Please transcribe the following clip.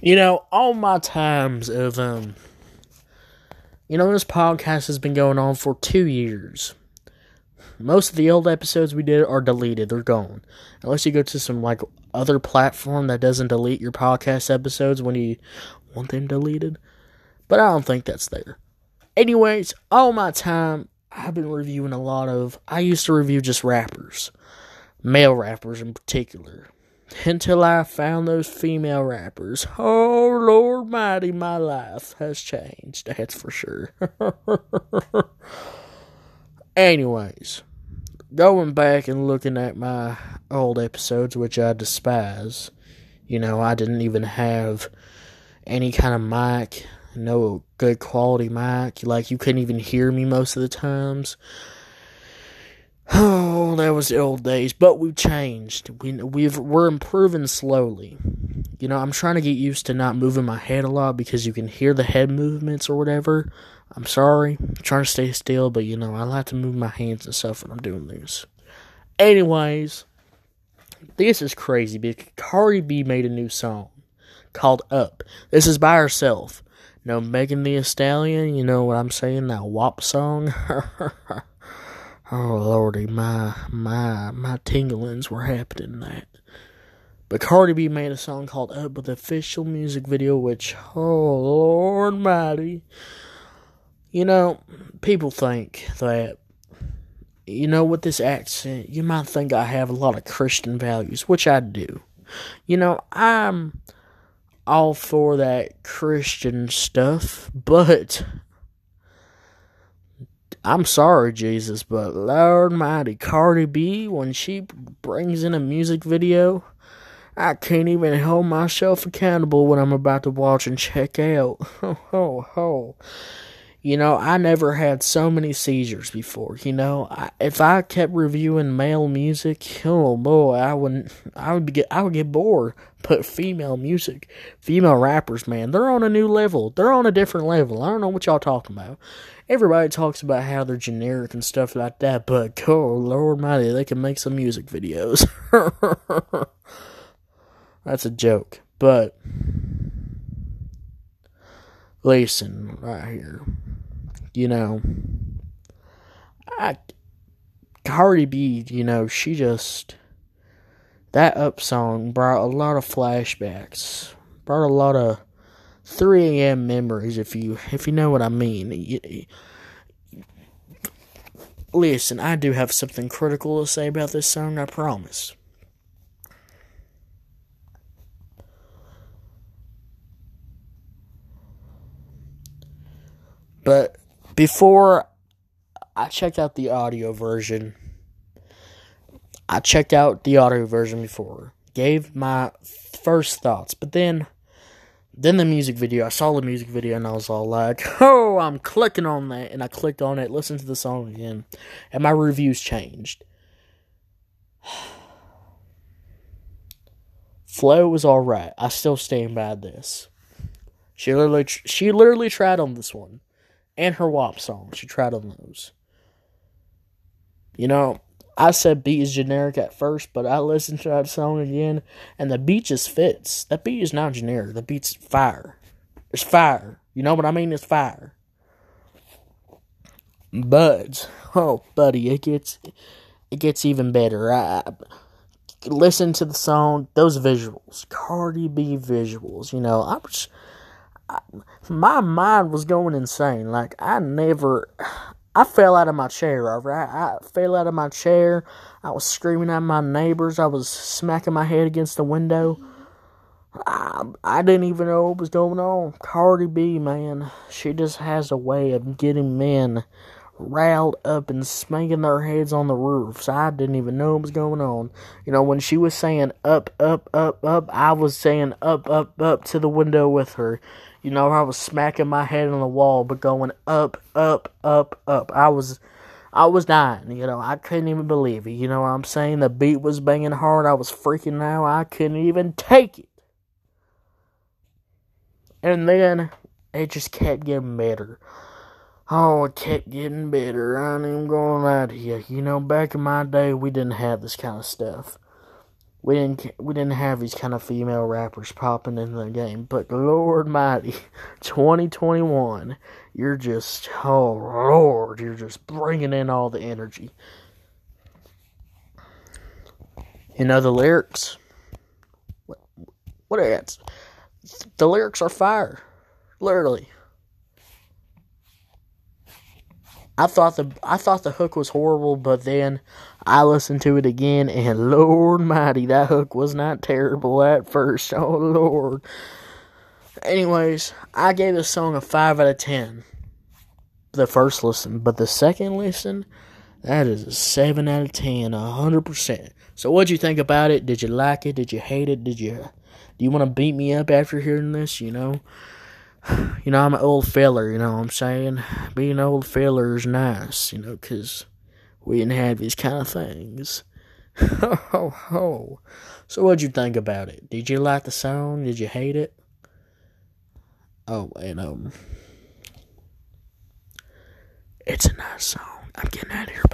You know, all my times of, this podcast has been going on for 2 years. Most of the old episodes we did are deleted. They're gone. Unless you go to some, other platform that doesn't delete your podcast episodes when you want them deleted. But I don't think that's there. Anyways, all my time, I've been reviewing a lot of... I used to review just rappers. Male rappers in particular. Until I found those female rappers. Oh, Lord mighty, my life has changed. That's for sure. Anyways, going back and looking at my old episodes, which I despise. You know, I didn't even have any kind of mic. No good quality mic. You couldn't even hear me most of the times. Oh, that was the old days. But we've changed. We're improving slowly. You know, I'm trying to get used to not moving my head a lot because you can hear the head movements or whatever. I'm sorry. I'm trying to stay still, but, I like to move my hands and stuff when I'm doing this. Anyways, this is crazy because Cardi B made a new song called Up. This is by herself. No Megan Thee Stallion, you know what I'm saying, that WAP song. Oh, Lordy, my tinglings were happening in that. But Cardi B made a song called Up with official music video, which, oh, Lord mighty. You know, people think that, with this accent, you might think I have a lot of Christian values, which I do. I'm all for that Christian stuff, but I'm sorry, Jesus, but Lord mighty, Cardi B, when she brings in a music video, I can't even hold myself accountable when I'm about to watch and check out. Ho, ho, ho. I never had so many seizures before. If I kept reviewing male music, oh boy, I would get bored. But female music, female rappers, man, they're on a new level. They're on a different level. I don't know what y'all talking about. Everybody talks about how they're generic and stuff like that, but oh Lord mighty, they can make some music videos. That's a joke, but listen right here. Cardi B, she just, that Up song brought a lot of flashbacks, brought a lot of 3 a.m. memories, if you know what I mean. Listen, I do have something critical to say about this song, I promise. But before I checked out the audio version, gave my first thoughts, but then the music video, I saw the music video and I was all like, oh, I'm clicking on that, and I clicked on it, listened to the song again, and my reviews changed. Flow was alright, I still stand by this. She literally tried on this one. And her WAP song. She tried on those. I said beat is generic at first, but I listened to that song again, and the beat just fits. That beat is not generic. The beat's fire. It's fire. You know what I mean? It's fire. But, oh, buddy, it gets even better. I listen to the song, those visuals. Cardi B visuals. I'm just... my mind was going insane. I fell out of my chair, alright? I fell out of my chair. I was screaming at my neighbors. I was smacking my head against the window. I didn't even know what was going on. Cardi B, man, she just has a way of getting men riled up and smacking their heads on the roofs. So I didn't even know what was going on. When she was saying up, up, up, up, I was saying up, up, up to the window with her. I was smacking my head on the wall, but going up, up, up, up. I was dying, I couldn't even believe it, what I'm saying? The beat was banging hard, I was freaking out, I couldn't even take it. And then, it just kept getting better. Oh, it kept getting better, I ain't even gonna lie to you. Back in my day, we didn't have this kind of stuff. We didn't have these kind of female rappers popping in the game, but Lord mighty, 2021, you're just, oh Lord, you're just bringing in all the energy. You know the lyrics? What else? The lyrics are fire, literally. I thought the hook was horrible, but then I listened to it again, and Lord mighty, that hook was not terrible at first. Oh, Lord. Anyways, I gave this song a 5 out of 10. The first listen. But the second listen, that is a 7 out of 10, 100%. So what'd you think about it? Did you like it? Did you hate it? Do you want to beat me up after hearing this, you know? You know, I'm an old feller, you know what I'm saying? Being an old feller is nice, you know, because we didn't have these kind of things. Ho, ho, ho. So what'd you think about it? Did you like the song? Did you hate it? Oh, and, it's a nice song. I'm getting out of here.